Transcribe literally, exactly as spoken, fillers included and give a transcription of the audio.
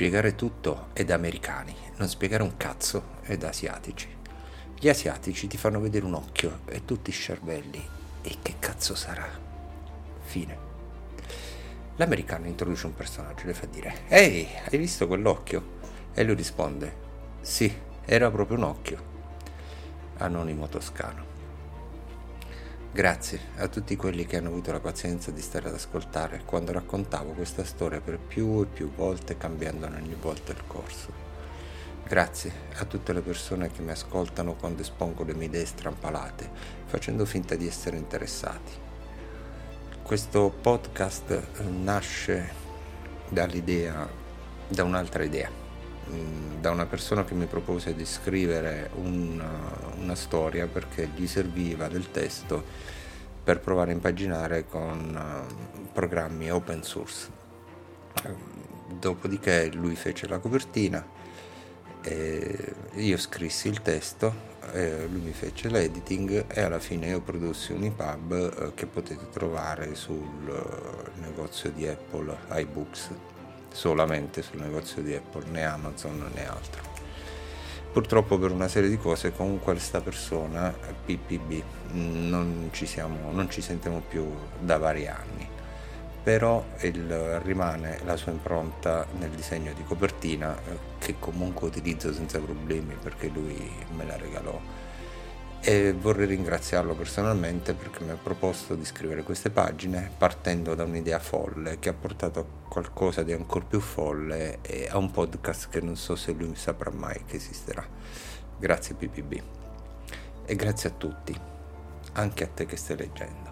Spiegare tutto è da americani, non spiegare un cazzo è da asiatici. Gli asiatici ti fanno vedere un occhio e tu ti scervelli e che cazzo sarà? Fine. L'americano introduce un personaggio e le fa dire: «Ehi, hai visto quell'occhio?» E lui risponde: «Sì, era proprio un occhio». Anonimo toscano. Grazie a tutti quelli che hanno avuto la pazienza di stare ad ascoltare quando raccontavo questa storia per più e più volte, cambiandone ogni volta il corso. Grazie a tutte le persone che mi ascoltano quando espongo le mie idee strampalate, facendo finta di essere interessati. Questo podcast nasce dall'idea, da un'altra idea, da una persona che mi propose di scrivere un, una storia perché gli serviva del testo per provare a impaginare con programmi open source. Dopodiché lui fece la copertina, e io scrissi il testo, e lui mi fece l'editing e alla fine io produssi un EPUB che potete trovare sul negozio di Apple iBooks, solamente sul negozio di Apple, né Amazon né altro. Purtroppo per una serie di cose comunque questa persona, P P B, non ci siamo, non ci sentiamo più da vari anni, però il, rimane la sua impronta nel disegno di copertina che comunque utilizzo senza problemi perché lui me la regalò, e vorrei ringraziarlo personalmente perché mi ha proposto di scrivere queste pagine partendo da un'idea folle che ha portato a qualcosa di ancor più folle e a un podcast che non so se lui saprà mai che esisterà. Grazie P P B e grazie a tutti, anche a te che stai leggendo.